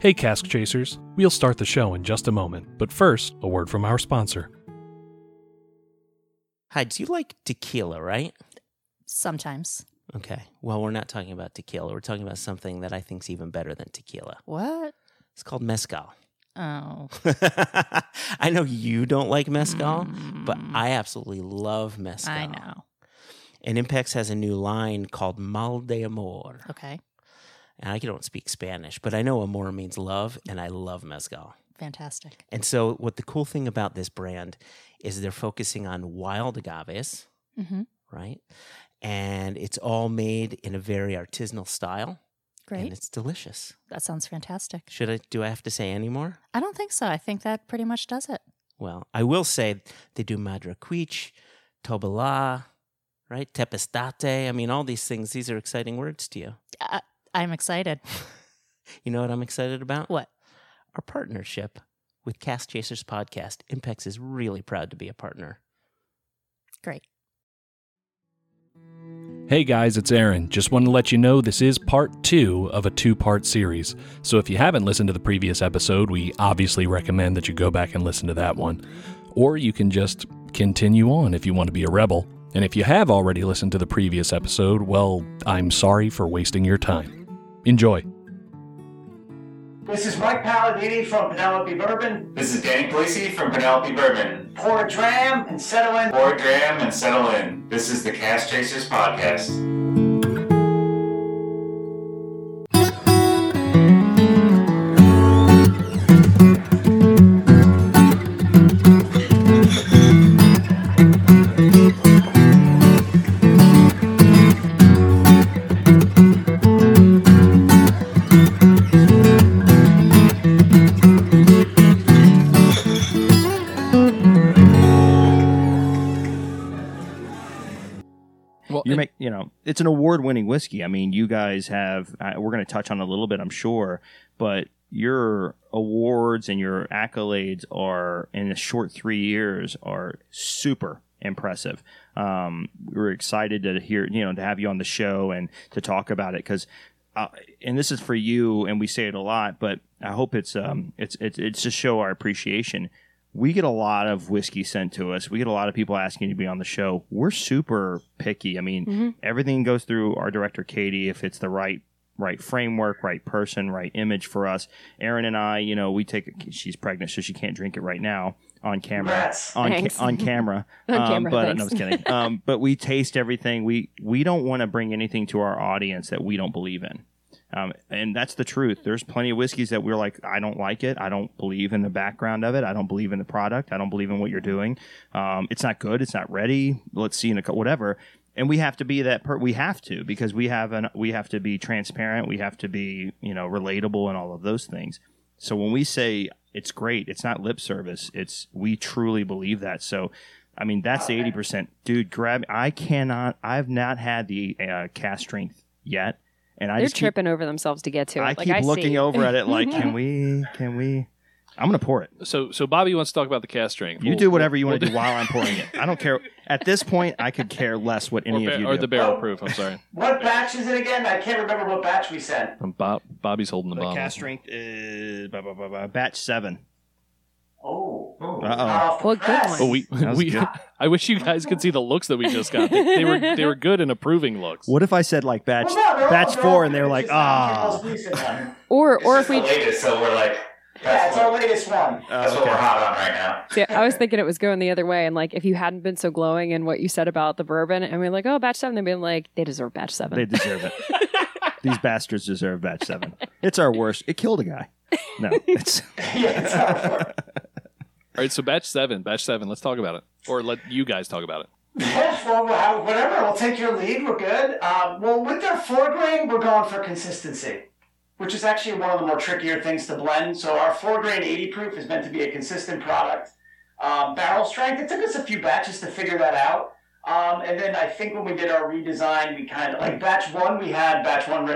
Hey Cask Chasers, we'll start the show in just a moment, but first, a word from our sponsor. Hi, do you like tequila, right? Sometimes. Okay, well we're not talking about tequila, we're talking about something that I think's even better than tequila. What? It's called mezcal. Oh. I know you don't like mezcal, but I absolutely love mezcal. I know. And Impex has a new line called Mal de Amor. Okay. And I don't speak Spanish, but I know amor means love, and I love mezcal. Fantastic. And so what the cool thing about this brand is they're focusing on wild agaves, right? And it's all made in a very artisanal style. Great. And it's delicious. That sounds fantastic. Do I have to say any more? I don't think so. I think that pretty much does it. Well, I will say they do Madrequich, Tobalá, right? Tepestate. I mean, all these things, these are exciting words to you. I'm excited. You know what I'm excited about? What? Our partnership with Cask Chasers Podcast. Impex is really proud to be a partner. Great. Hey guys, it's Aaron. Just want to let you know this is part 2 of a 2-part series. So if you haven't listened to the previous episode, we obviously recommend that you go back and listen to that one. Or you can just continue on if you want to be a rebel. And if you have already listened to the previous episode, well, I'm sorry for wasting your time. Enjoy. This is Mike Palladini from Penelope Bourbon. This is Danny Polisi from Penelope Bourbon. Pour a dram and settle in. Pour a dram and settle in. This is the Cask Chasers Podcast. It's an award-winning whiskey. I mean, you guys have, we're going to touch on it a little bit, I'm sure, but your awards and your accolades are, in a short 3 years, are super impressive. We're excited to hear, to have you on the show and to talk about it because, and this is for you, and we say it a lot, but I hope it's to show our appreciation. We get a lot of whiskey sent to us. We get a lot of people asking to be on the show. We're super picky. I mean, everything goes through our director, Katie, if it's the right framework, right person, right image for us. Aaron and I, we take – she's pregnant, so she can't drink it right now on camera. Yes. On camera. But no, I was kidding. But we taste everything. We don't want to bring anything to our audience that we don't believe in. And that's the truth. There's plenty of whiskeys that we're like, I don't like it. I don't believe in the background of it. I don't believe in the product. I don't believe in what you're doing. It's not good. It's not ready. Let's see in a whatever. And we have to be that. We have to because we have to be transparent. We have to be relatable and all of those things. So when we say it's great, it's not lip service. We truly believe that. So. I mean that's the 80%. Dude, grab. I've not had the cast strength yet. And they're tripping over themselves to get to it. I keep looking over at it like, can we? I'm going to pour it. So Bobby wants to talk about the cask strength. You do whatever you want to do while I'm pouring it. I don't care. At this point, I could care less what any of you do. Or the barrel proof, I'm sorry. What batch is it again? I can't remember what batch we sent. Bobby's holding the bottle. The cask strength is batch 7. Oh. Well, good one. I wish you guys could see the looks that we just got. They were good and approving looks. What if I said like batch 4 and they were like or if we latest, so we're like it's our latest one. That's what we're hot on right now. See, I was thinking it was going the other way, and like if you hadn't been so glowing in what you said about the bourbon, and we're like, oh, batch 7, they'd be like, they deserve batch 7. They deserve it. These bastards deserve batch 7. It's our worst. It killed a guy. No, it's it's our worst. All right, so batch 7, let's talk about it. Or let you guys talk about it. Yes, well, whatever, we'll take your lead, we're good. Well, with their 4-grain, we're going for consistency, which is actually one of the more trickier things to blend. So our 4-grain 80 proof is meant to be a consistent product. Barrel strength, it took us a few batches to figure that out. And then I think when we did our redesign, we kind of, like batch 1, we had batch 1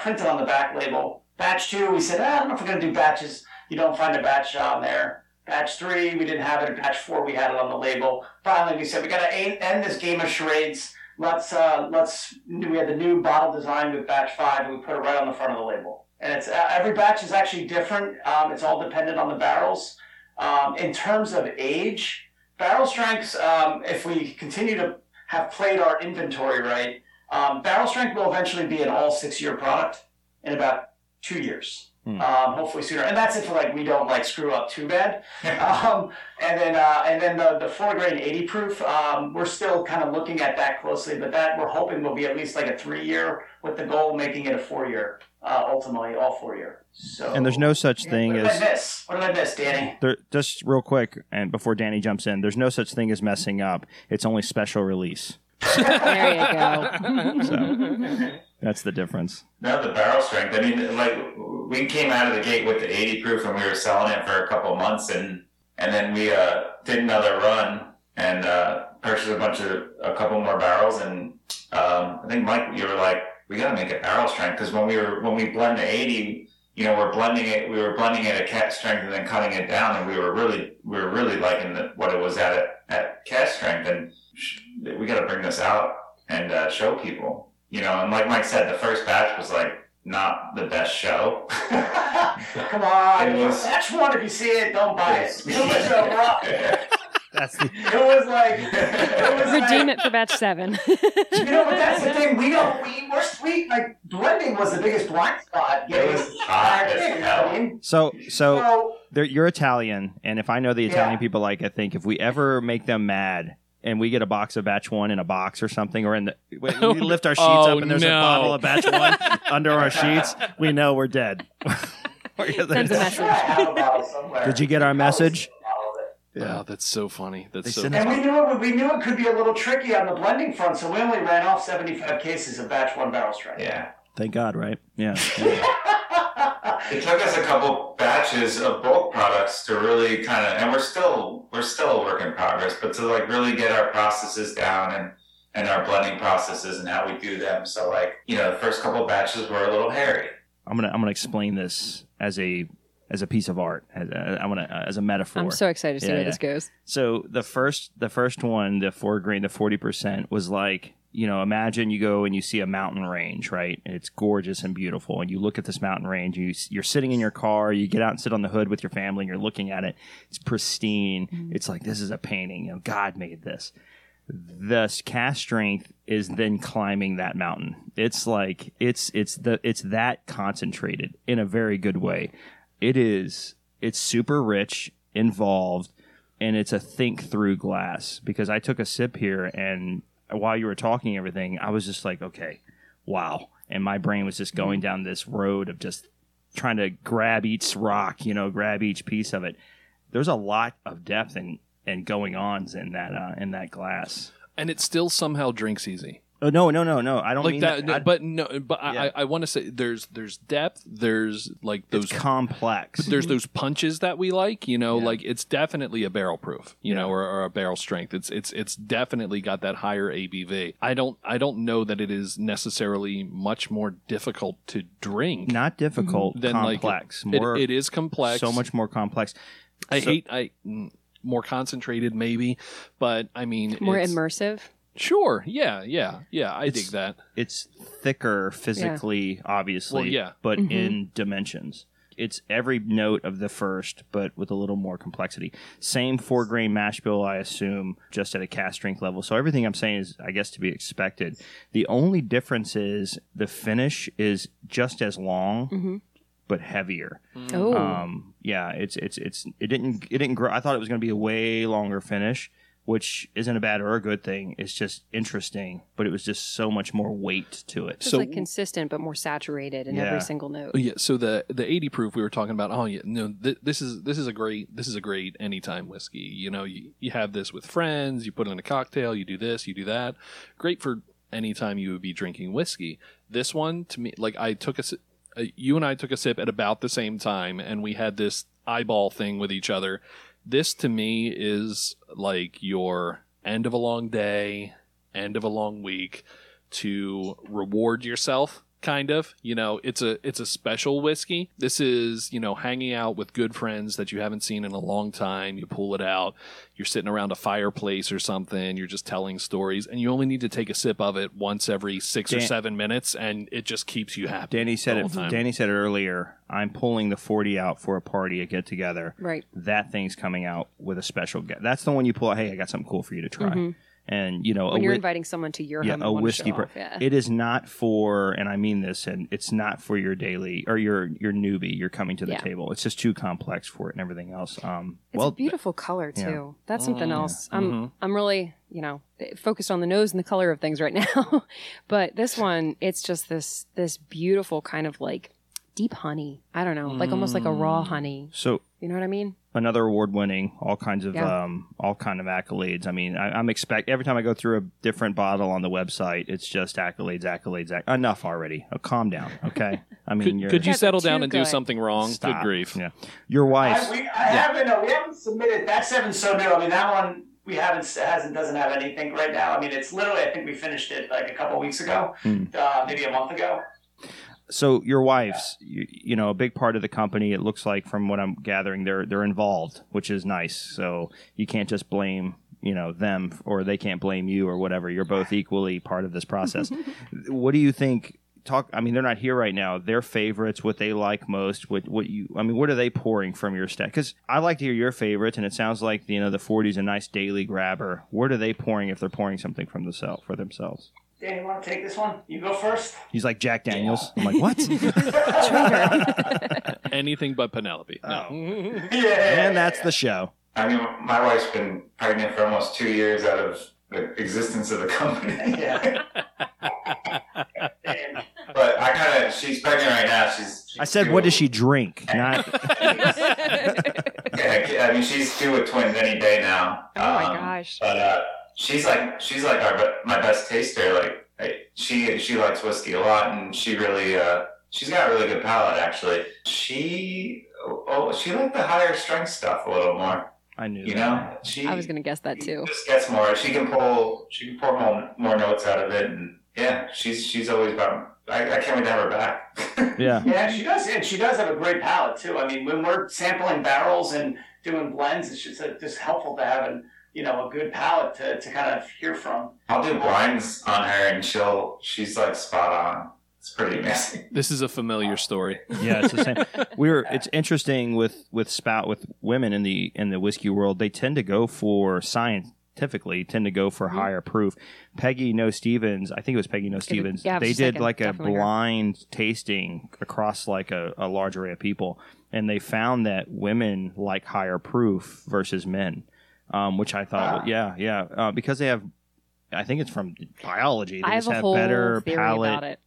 printed on the back label. Batch 2, we said, I don't know if we're going to do batches. You don't find a batch on there. Batch 3, we didn't have it. Batch 4, we had it on the label. Finally, we said, we got to end this game of charades. We had the new bottle design with batch 5, and we put it right on the front of the label. And it's every batch is actually different. It's all dependent on the barrels. In terms of age, barrel strengths, if we continue to have played our inventory right, barrel strength will eventually be an all 6-year product in about 2 years. Hopefully sooner. And that's if we don't screw up too bad. And then the 4 grade 80 proof, we're still kind of looking at that closely, but that we're hoping will be at least a 3-year with the goal of making it a 4-year, ultimately all 4-year. So, and there's no such thing What did I miss, Danny? Just real quick, and before Danny jumps in, there's no such thing as messing up. It's only special release. There you go. So, that's the difference. No, the barrel strength. We came out of the gate with the 80 proof and we were selling it for a couple of months, and then we did another run and purchased a couple more barrels, and I think, Mike, you were like, we got to make it barrel strength, because when we blend the 80, we were blending it at cask strength and then cutting it down, and we were really liking what it was at cask strength, and we got to bring this out and show people, and like Mike said, the first batch was not the best show. Come on. That's one, if you see it, don't buy it. It was so rough. Redeem it for batch 7. But that's the thing. We're sweet. Blending was the biggest blind spot. It was hot as hell. So you're Italian, and if I know the Italian people, I think if we ever make them mad, and we get a box of batch 1 in a box or something, or we lift our sheets up and there's a bottle of batch 1 under our sheets, we know we're dead. Send a message. Did you get our message? Yeah, that's so funny. We knew it could be a little tricky on the blending front, so we only ran off 75 cases of batch 1 barrel strength. Yeah. Thank God, right? Yeah. It took us a couple batches of bulk products to really and we're still a work in progress, but to really get our processes down and our blending processes and how we do them. So the first couple batches were a little hairy. I'm gonna explain this as a piece of art. As a metaphor. I'm so excited to see where this goes. So the first one, the 4 grain, the 40% was imagine you go and you see a mountain range, right? And it's gorgeous and beautiful. And you look at this mountain range, you're sitting in your car, you get out and sit on the hood with your family, and you're looking at it. It's pristine. Mm-hmm. It's this is a painting. God made this. The cask strength is then climbing that mountain. It's it's that concentrated in a very good way. It's super rich, involved, and it's a think through glass, because I took a sip here and while you were talking everything, I was just okay, wow. And my brain was just going down this road of just trying to grab each rock, grab each piece of it. There's a lot of depth and going-ons in that glass. And it still somehow drinks easy. Oh, no. I don't mean that. I want to say there's depth. There's those. It's complex. But there's those punches that we it's definitely a barrel proof, or a barrel strength. It's definitely got that higher ABV. I don't know that it is necessarily much more difficult to drink. Not difficult, than complex. It is complex. So much more complex. More concentrated maybe, but more immersive. Sure. Yeah. I dig that. It's thicker physically, obviously, but in dimensions. It's every note of the first, but with a little more complexity. Same 4 grain mash bill, I assume, just at a cask strength level. So everything I'm saying is, I guess, to be expected. The only difference is the finish is just as long, but heavier. Oh. It didn't grow. I thought it was going to be a way longer finish, which isn't a bad or a good thing. It's just interesting, but it was just so much more weight to it. It's consistent, but more saturated in every single note. Yeah. So the 80 proof we were talking about. Oh yeah, no, this is a great anytime whiskey. You have this with friends. You put it in a cocktail. You do this. You do that. Great for anytime you would be drinking whiskey. This one to me, you and I took a sip at about the same time, and we had this eyeball thing with each other. This, to me, is your end of a long day, end of a long week, to reward yourself kind of. You know, it's a special whiskey. This is, you know, hanging out with good friends that you haven't seen in a long time. You pull it out. You're sitting around a fireplace or something. You're just telling stories. And you only need to take a sip of it once every 6 or 7 minutes, and it just keeps you happy. Danny said it earlier. I'm pulling the 40 out for a party, a get-together. Right. That thing's coming out with a special guest. That's the one you pull out. Hey, I got something cool for you to try. Mm-hmm. And, you know, when you're inviting someone to your home, a whiskey off, yeah. It is not for, and I mean this, and it's not for your daily or your newbie. You're coming to the table. It's just too complex for it and everything else. It's a beautiful color too. Yeah. That's something else. Yeah. I'm really, you know, focused on the nose and the color of things right now, but this one, it's just this beautiful kind of like deep honey. I don't know, like almost like a raw honey. So you know what I mean? Another award-winning, all kinds of accolades. I mean, I'm expect every time I go through a different bottle on the website, it's just accolades. Enough already. Oh, calm down, okay? I mean, could you settle down and do something wrong? Stop. Good grief! Yeah, your wife's. We haven't submitted that. 7's so new. I mean, that one doesn't have anything right now. I mean, it's literally, I think we finished it like a couple weeks ago, maybe a month ago. So your wife's, you know, a big part of the company, it looks like, from what I'm gathering, they're involved, which is nice. So you can't just blame, you know, them, or they can't blame you or whatever. You're both equally part of this process. What do you think? I mean, they're not here right now. Their favorites, what they like most, what are they pouring from your stack? Because I like to hear your favorites, and it sounds like, you know, the 40's a nice daily grabber. What are they pouring if they're pouring something from for themselves? Dan, you want to take this one? You go first. He's like Jack Daniels. Yeah. I'm like, what? Anything but Penelope. No. And that's the show. I mean, my wife's been pregnant for almost 2 years out of the existence of the company. Yeah. But I kind of, she's pregnant right now. She's I said, what does she drink? Not. Yeah, I mean, she's due with twins any day now. Oh my gosh. But, She's like my best taster. Like she likes whiskey a lot, and she really she's got a really good palate. Actually, she liked the higher strength stuff a little more. I knew. You know, I was gonna guess that too. Just gets more. She can pull more notes out of it, and yeah, she's always about. I can't wait to have her back. Yeah. Yeah, she does. And she does have a great palate too. I mean, when we're sampling barrels and doing blends, it's just helpful to have an. You know, a good palate to kind of hear from. I'll do blinds on her, and she's like spot on. It's pretty amazing. This is a familiar story. Yeah, it's the same. It's interesting with women in the whiskey world. They tend to go for higher proof. Peggy Noe Stevens, I think it was Peggy Noe Stevens. Yeah, they did like a blind tasting across like a large array of people, and they found that women like higher proof versus men. Which I thought, because they have, I think it's from biology. They just have better palate about it,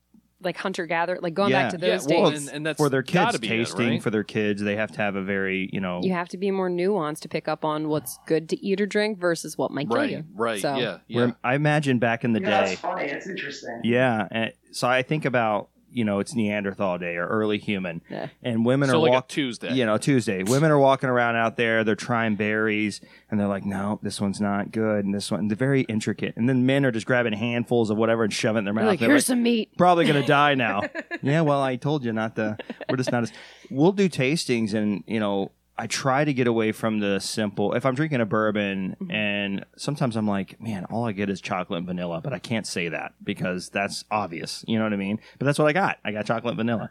like hunter-gatherer, like going back to those days. And that's for their kids tasting. It, right? For their kids, they have to have a very, you know, you have to be more nuanced to pick up on what's good to eat or drink versus what might kill you. Right. So, yeah. I imagine back in the day. That's funny. It's interesting. Yeah, and so I think about. You know, it's Neanderthal day or early human, and women are like Tuesday. You know, Tuesday. Women are walking around out there. They're trying berries, and they're like, "No, this one's not good," and this one. And they're very intricate. And then men are just grabbing handfuls of whatever and shoving it in their mouth. Like, here's some meat. Probably gonna die now. Yeah, well, I told you not to. We're just not as. We'll do tastings, and you know, I try to get away from the simple. If I'm drinking a bourbon, and sometimes I'm like, man, all I get is chocolate and vanilla, but I can't say that because that's obvious. You know what I mean? But that's what I got. I got chocolate and vanilla.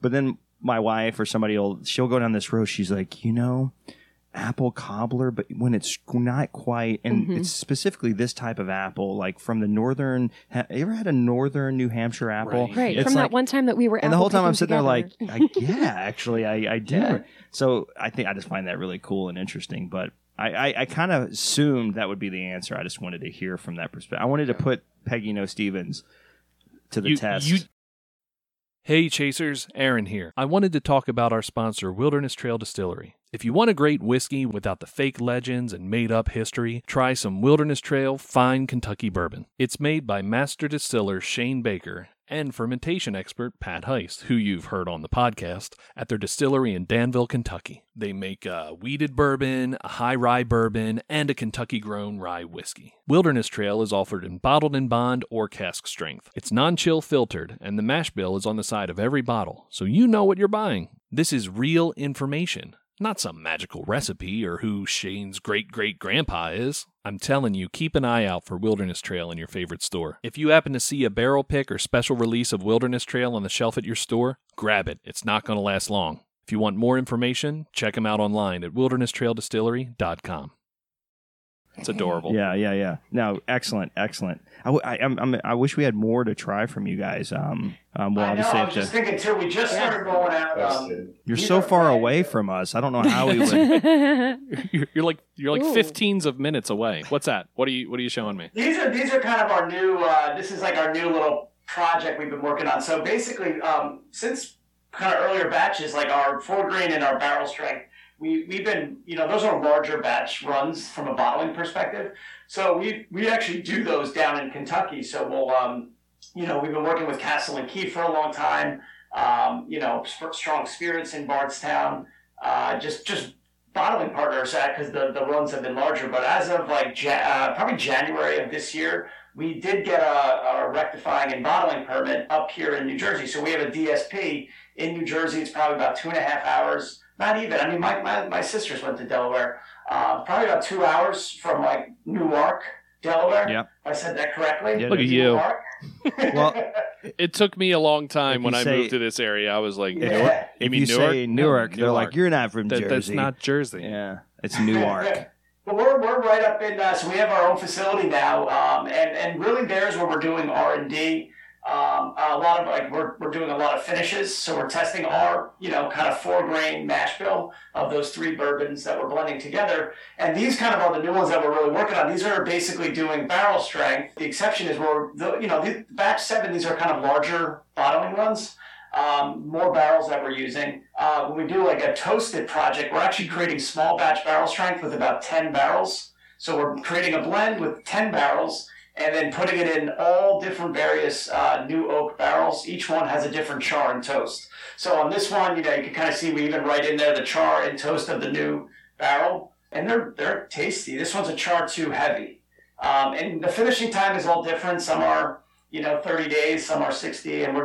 But then my wife or somebody she'll go down this road. She's like, you know, apple cobbler, but when it's not quite, and it's specifically this type of apple, like from the northern. You ever had a northern New Hampshire apple? Right. It's from like, that one time that we were. And the whole time I'm sitting there like, I did. Yeah. So I think I just find that really cool and interesting, but I kind of assumed that would be the answer. I just wanted to hear from that perspective. I wanted to put Peggy Noe Stevens to the test. Hey Chasers, Aaron here. I wanted to talk about our sponsor, Wilderness Trail Distillery. If you want a great whiskey without the fake legends and made-up history, try some Wilderness Trail Fine Kentucky Bourbon. It's made by master distiller Shane Baker, and fermentation expert Pat Heist, who you've heard on the podcast, at their distillery in Danville, Kentucky. They make a weeded bourbon, a high rye bourbon, and a Kentucky-grown rye whiskey. Wilderness Trail is offered in bottled and bond or cask strength. It's non-chill filtered, and the mash bill is on the side of every bottle, so you know what you're buying. This is real information, not some magical recipe or who Shane's great-great-grandpa is. I'm telling you, keep an eye out for Wilderness Trail in your favorite store. If you happen to see a barrel pick or special release of Wilderness Trail on the shelf at your store, grab it. It's not going to last long. If you want more information, check them out online at wildernesstraildistillery.com. It's adorable. Yeah. No, excellent. I wish we had more to try from you guys. Well, I know, obviously, I was just thinking too. We just started going out. You're so far away from us. I don't know how we would. you're like 15s of minutes away. What's that? What are you showing me? These are kind of our new. This is like our new little project we've been working on. So basically, since kind of earlier batches, like our 4 grain and our barrel strength. We've been, those are larger batch runs from a bottling perspective. So we actually do those down in Kentucky. So we'll, we've been working with Castle and Key for a long time. Strong Spirits in Bardstown, just bottling partners at because the runs have been larger. But as of probably January of this year, we did get a rectifying and bottling permit up here in New Jersey. So we have a DSP in New Jersey. It's probably about 2.5 hours. Not even. I mean, my sisters went to Delaware. Probably about 2 hours from Newark, Delaware. Yep. I said that correctly. Yeah, look at you. Well, it took me a long time when I moved to this area. I was like, Newark? If you say Newark, they're like, you're not from Jersey. That's not Jersey. Yeah, it's Newark. But we're right up in. So we have our own facility now, and really there's where we're doing R&D. A lot of we're doing a lot of finishes, so we're testing our kind of 4 grain mash bill of those 3 bourbons that we're blending together, and these kind of are the new ones that we're really working on. These are basically doing barrel strength. The exception is where the batch 7. These are kind of larger bottling runs, more barrels that we're using. When we do like a toasted project, we're actually creating small batch barrel strength with about 10 barrels. So we're creating a blend with 10 barrels. And then putting it in all different various new oak barrels. Each one has a different char and toast. So on this one, you can kind of see we even write in there the char and toast of the new barrel. And they're tasty. This one's a char 2 heavy. And the finishing time is all different. Some are, 30 days, some are 60. And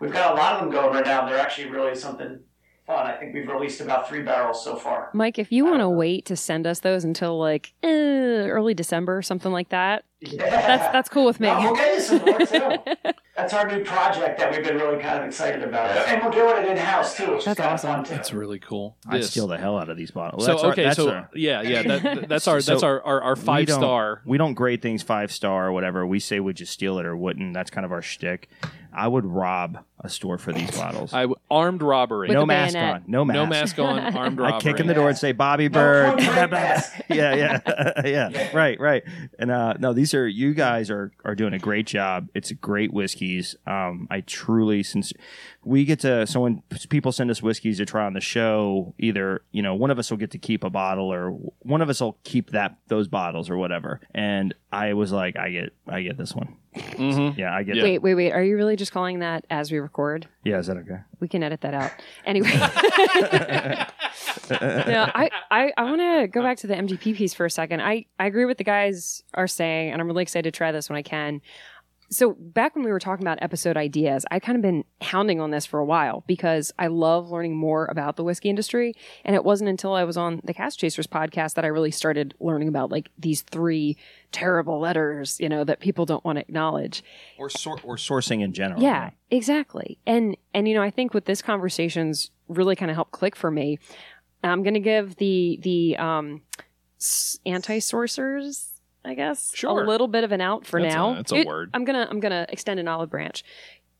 we've got a lot of them going right now. They're actually really something fun. I think we've released about 3 barrels so far. Mike, if you want to wait to send us those until early December or something like that, yeah. That's cool with me. We'll get you some more too. That's our new project that we've been really kind of excited about, and we're doing it in house too. Which that's is awesome. Fun too. That's really cool. I steal the hell out of these bottles. So That's our 5-star. We don't grade things 5-star or whatever. We say would you steal it or wouldn't. That's kind of our shtick. I would rob a store for these bottles. Armed robbery. With no mask on. No mask on. Armed robbery. I'd kick in the door and say, Bobby Bird. Yeah. Right. And these are, you guys are doing a great job. It's great whiskeys. I truly, since we get to, so when people send us whiskeys to try on the show, either, one of us will get to keep a bottle or one of us will keep those bottles or whatever. And I was like, I get this one. Mm-hmm. Yeah, I get it. Wait. Are you really just calling that as we record? Yeah, is that okay? We can edit that out. Anyway. No, I want to go back to the MGP piece for a second. I agree with the guys are saying, and I'm really excited to try this when I can. So back when we were talking about episode ideas, I've kind of been hounding on this for a while because I love learning more about the whiskey industry. And it wasn't until I was on the Cask Chasers podcast that I really started learning about these 3 terrible letters, that people don't want to acknowledge. Or sourcing in general. Yeah, exactly. And I think with this conversation's really kind of helped click for me. I'm going to give the anti-sourcers, I guess, sure, a little bit of an out for that's now. That's a word. I'm gonna extend an olive branch,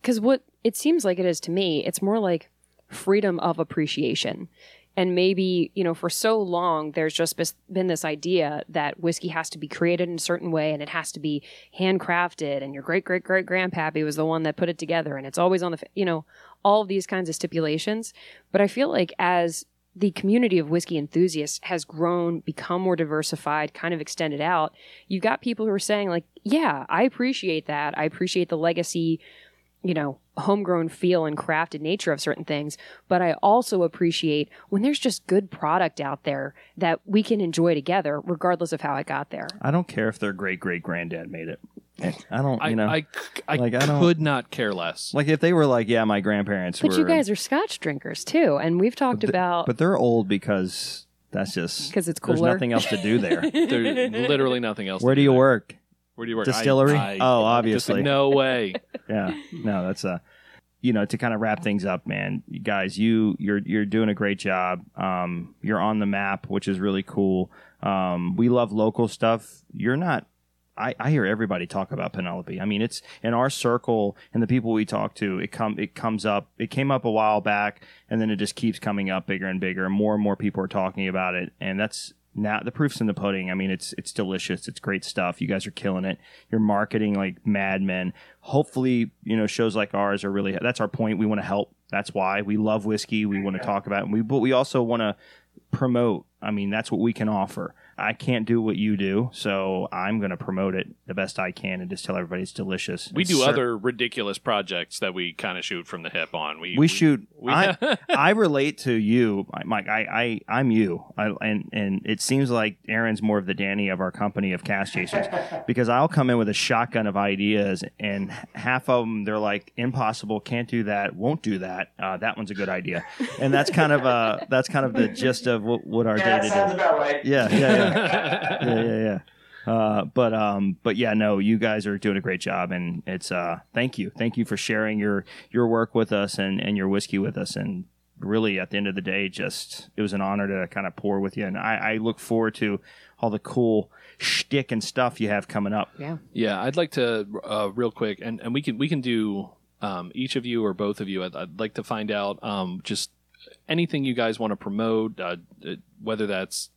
because what it seems like it is to me, it's more like freedom of appreciation. And maybe, for so long, there's just been this idea that whiskey has to be created in a certain way and it has to be handcrafted. And your great-great-great-grandpappy was the one that put it together. And it's always on the, all of these kinds of stipulations. But I feel like as the community of whiskey enthusiasts has grown, become more diversified, kind of extended out, you've got people who are saying, I appreciate that. I appreciate the legacy you know, homegrown feel and crafted nature of certain things. But I also appreciate when there's just good product out there that we can enjoy together, regardless of how it got there. I don't care if their great-great-granddad made it. I don't, you know. I could not care less. Like, if they were like, yeah, my grandparents were. But you guys are Scotch drinkers, too. And we've talked about... But they're old because that's just... Because it's cooler. There's nothing else to do there. There's literally nothing else Where do you there. Work? Where do you work? Distillery? Obviously. No way. Yeah. No, that's a... You know, to kind of wrap things up, man, you guys, you're doing a great job. You're on the map, which is really cool. We love local stuff. You're not... I hear everybody talk about Penelope. I mean, it's in our circle and the people we talk to, it comes up. It came up a while back, and then it just keeps coming up bigger and bigger, and more people are talking about it. And that's now the proof's in the pudding. I mean, it's delicious. It's great stuff. You guys are killing it. You're marketing like madmen. Hopefully, you know, shows like ours are really, that's our point. We want to help. That's why we love whiskey. We want to talk about it, but we also want to promote. I mean, that's what we can offer. I can't do what you do, so I'm going to promote it the best I can and just tell everybody it's delicious. We do other ridiculous projects that we kind of shoot from the hip on. I relate to you, Mike. I'm you. And it seems like Aaron's more of the Danny of our company of Cask Chasers, because I'll come in with a shotgun of ideas, and half of them, they're like, impossible, can't do that, won't do that, that one's a good idea. And that's kind of the gist of what our day-to-day. That sounds about right. Yeah. Yeah. But yeah, no, you guys are doing a great job, and it's thank you for sharing your work with us and your whiskey with us, and really at the end of the day, just it was an honor to kind of pour with you, and I look forward to all the cool shtick and stuff you have coming up. Yeah. I'd like to real quick, and we can do each of you or both of you. I'd like to find out just anything you guys want to promote, whether that's.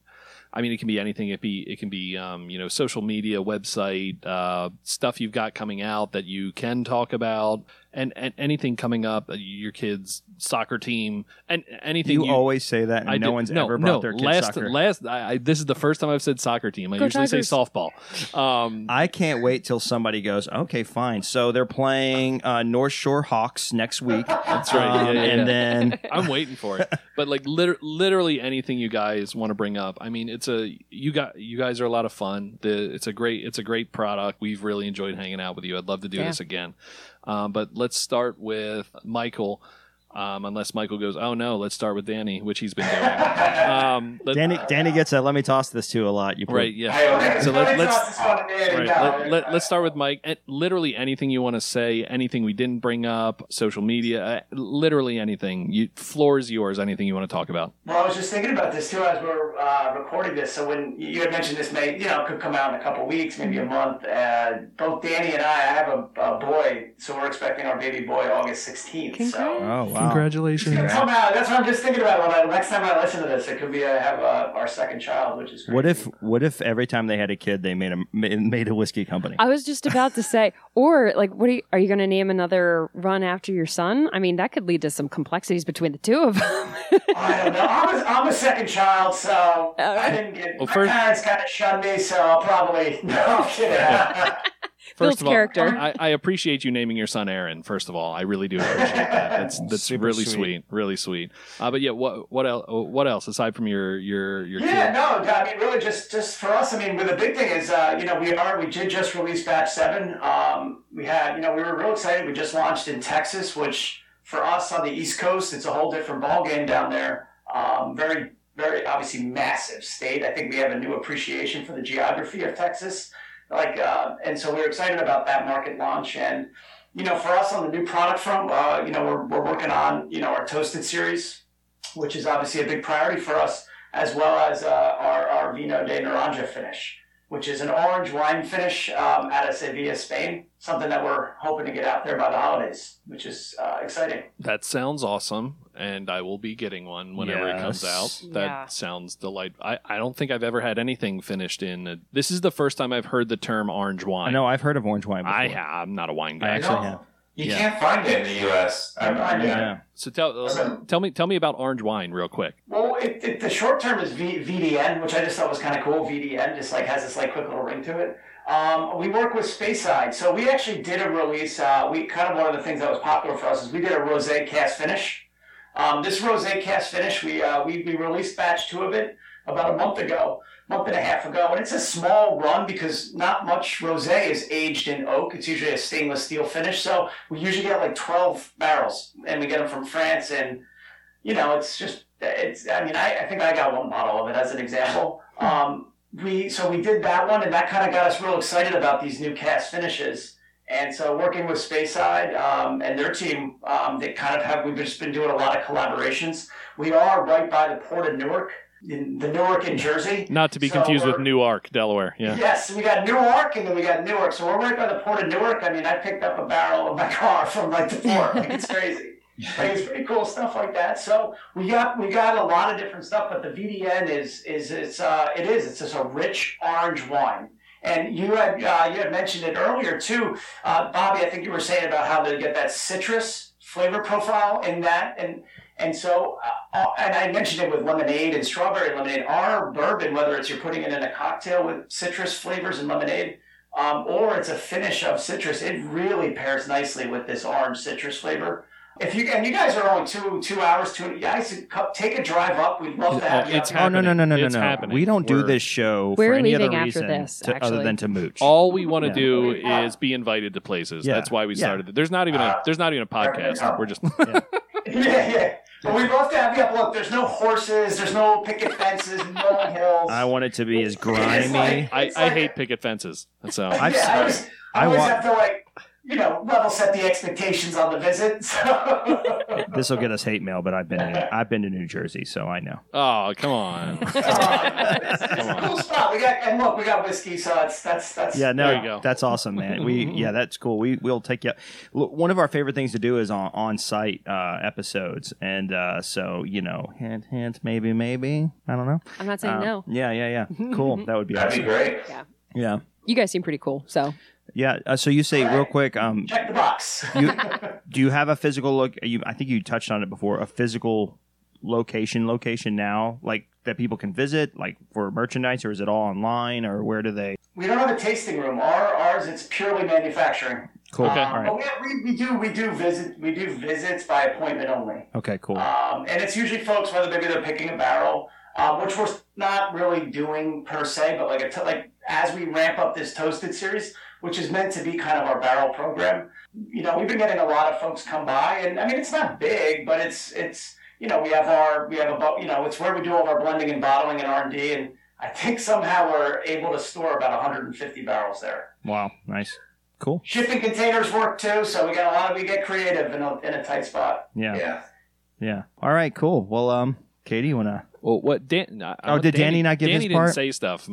I mean, it can be anything. It can be, you know, social media, website, stuff you've got coming out that you can talk about, and anything coming up, your kids' soccer team, and anything. You always say that, and no one's ever brought their kids' soccer. This is the first time I've said soccer team. I usually say softball. I can't wait till somebody goes, okay, fine. So they're playing North Shore Hawks next week. That's right. Yeah. Then I'm waiting for it. But like literally anything you guys want to bring up. I mean, you guys are a lot of fun. It's a great product. We've really enjoyed hanging out with you. I'd love to do this again. But let's start with Michael. Unless Michael goes, oh no, let's start with Danny, which he's been doing. Danny gets a let me toss this to a lot. Right, yeah. So let's start with Mike. Literally anything you want to say, anything we didn't bring up, social media, literally anything. Floor is yours, anything you want to talk about. Well, I was just thinking about this too as we were recording this. So when you had mentioned this may, you know, could come out in a couple weeks, maybe a month. Both Danny and I have a boy, so we're expecting our baby boy August 16th. So. Oh, wow. Congratulations. That's what I'm just thinking about. Next time I listen to this, it could be our second child, which is crazy. What if every time they had a kid, they made a whiskey company? I was just about to say, or like, are you going to name another run after your son? I mean, that could lead to some complexities between the two of them. I don't know. I'm a second child, so I didn't get. Well, my parents kind of shunned me, so I'll probably no kidding. First of all, I appreciate you naming your son Aaron. First of all, I really do appreciate that. That's really sweet, really sweet. But yeah, what else aside from your kid? No, I mean really just for us. I mean, the big thing is you know we did just release batch 7. We had we were real excited. We just launched in Texas, which for us on the East Coast, it's a whole different ballgame down there. Very very obviously massive state. I think we have a new appreciation for the geography of Texas. And so we're excited about that market launch, and for us on the new product front, we're working on our toasted series, which is obviously a big priority for us, as well as our Vino de Naranja finish, which is an orange wine finish out of Sevilla, Spain. Something that we're hoping to get out there by the holidays, which is exciting. That sounds awesome, and I will be getting one whenever it comes out. That sounds delightful. I don't think I've ever had anything finished in... This is the first time I've heard the term orange wine. I know, I've heard of orange wine before. I'm not a wine guy. I actually have. You can't find it in the U.S. So tell me about orange wine real quick. Well, the short term is VDN, which I just thought was kind of cool. VDN just has this quick little ring to it. We work with Speyside. So we actually did a release. One of the things that was popular for us is we did a rosé cast finish. This rosé cast finish, we released batch 2 of it about a month and a half ago. And it's a small run because not much rosé is aged in oak. It's usually a stainless steel finish. So we usually get like 12 barrels and we get them from France. And, you know, I think I got one bottle of it as an example. So we did that one, and that kind of got us real excited about these new cast finishes. And so working with Speyside and their team, we've just been doing a lot of collaborations. We are right by the port of Newark, in Jersey. Not to be confused with Newark, Delaware. Yeah. Yes, we got Newark, and then we got Newark. So we're right by the port of Newark. I mean, I picked up a barrel in my car from like the port. It's crazy. Like, it's pretty cool stuff like that. So we got a lot of different stuff, but the VDN is just a rich orange wine. And you had mentioned it earlier too, Bobby. I think you were saying about how they get that citrus flavor profile in that, and so I mentioned it with lemonade and strawberry lemonade. Our bourbon, whether it's you're putting it in a cocktail with citrus flavors and lemonade, or it's a finish of citrus, it really pairs nicely with this orange citrus flavor. You guys are only two hours. Take a drive up. We'd love to have you. No. We don't do this show for any other reason other than to mooch. All we want to do is be invited to places. Yeah. That's why we started. There's not even a podcast. We're just But we'd love to have you up. Look, there's no horses. There's no picket fences. No hills. I want it to be as grimy. I hate picket fences. So I always have to level set the expectations on the visit. So. This will get us hate mail, but I've been to New Jersey, so I know. Oh, come on! It's a cool spot. We got whiskey, so that's. Yeah, no, there you go. That's awesome, man. That's cool. We'll take you. Look, one of our favorite things to do is on site episodes, and hint, maybe, I don't know. I'm not saying no. Yeah. Cool. That would be awesome. That'd be great. Yeah. You guys seem pretty cool, so. Yeah, so you say real quick. Check the box. Do you have a physical look? I think you touched on it before. A physical location now, like that people can visit, like for merchandise, or is it all online, or where do they? We don't have a tasting room. Ours, it's purely manufacturing. Cool. Okay. All right. But we do visits by appointment only. Okay. Cool. And it's usually folks, whether maybe they're picking a barrel, which we're not really doing per se, but like as we ramp up this Toasted series, which is meant to be kind of our barrel program. You know, we've been getting a lot of folks come by, and I mean, it's not big, but it's it's where we do all our blending and bottling and R&D, and I think somehow we're able to store about 150 barrels there. Wow, nice. Cool. Shipping containers work too, so we get creative in a tight spot. Yeah. All right, cool. Well, Katie, you want to... Well, what did Danny not give his part? Danny didn't say stuff.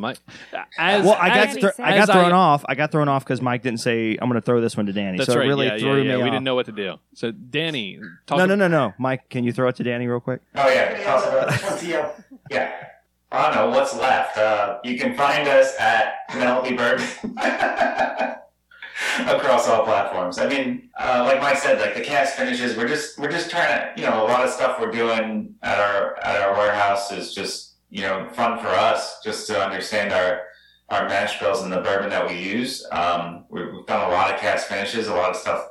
I got thrown off because Mike didn't say, I'm going to throw this one to Danny. That's so right. It really threw me off. We didn't know what to do. So, Danny. No. Mike, can you throw it to Danny real quick? Oh, yeah. Yeah. I don't know what's left. You can find us at Penelope Bourbon. Across all platforms. I mean, like Mike said, like the cast finishes, we're just trying to, a lot of stuff we're doing at our warehouse is just, fun for us just to understand our mash bills and the bourbon that we use. We've done a lot of cast finishes. A lot of stuff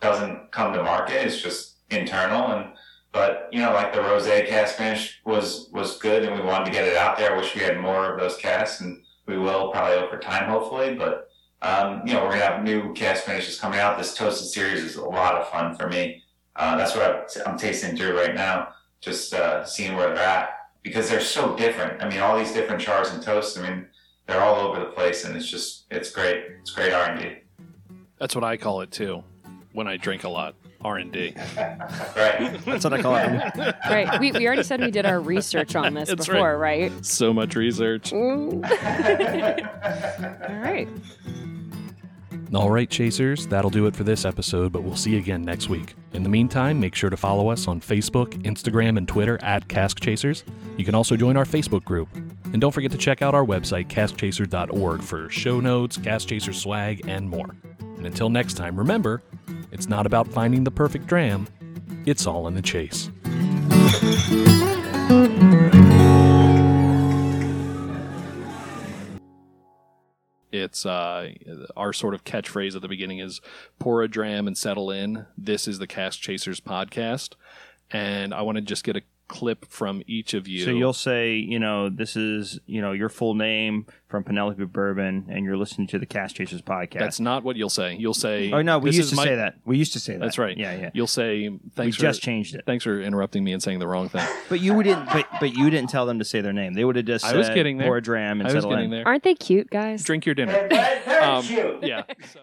doesn't come to market. It's just internal. But like the rosé cast finish was good, and we wanted to get it out there. I wish we had more of those casts, and we will probably over time, hopefully, but. We're gonna have new cast finishes coming out. This Toasted series is a lot of fun for me. That's what I'm tasting through right now, just seeing where they're at, because they're so different. I mean, all these different chars and toasts. I mean, they're all over the place, and it's great. It's great R&D. That's what I call it too, when I drink a lot. R&D. Right. That's what I call it. Right. We already said we did our research on this before, right? So much research. All right, Chasers, that'll do it for this episode, but we'll see you again next week. In the meantime, make sure to follow us on Facebook, Instagram, and Twitter at Cask Chasers. You can also join our Facebook group. And don't forget to check out our website, caskchaser.org, for show notes, Cask Chaser swag, and more. And until next time, remember, it's not about finding the perfect dram, it's all in the chase. It's our sort of catchphrase at the beginning is pour a dram and settle in. This is the Cask Chasers podcast. And I want to just get a clip from each of you. So you'll say, this is, your full name from Penelope Bourbon, and you're listening to the Cask Chasers podcast. That's not what you'll say. You'll say... Oh, no, we used to say that. We used to say that. That's right. Yeah. You'll say... Thanks. We just changed it. Thanks for interrupting me and saying the wrong thing. But you didn't tell them to say their name. They would have just said... I was getting there. Or a dram and settle in. Aren't they cute, guys? Drink your dinner. They're cute. So...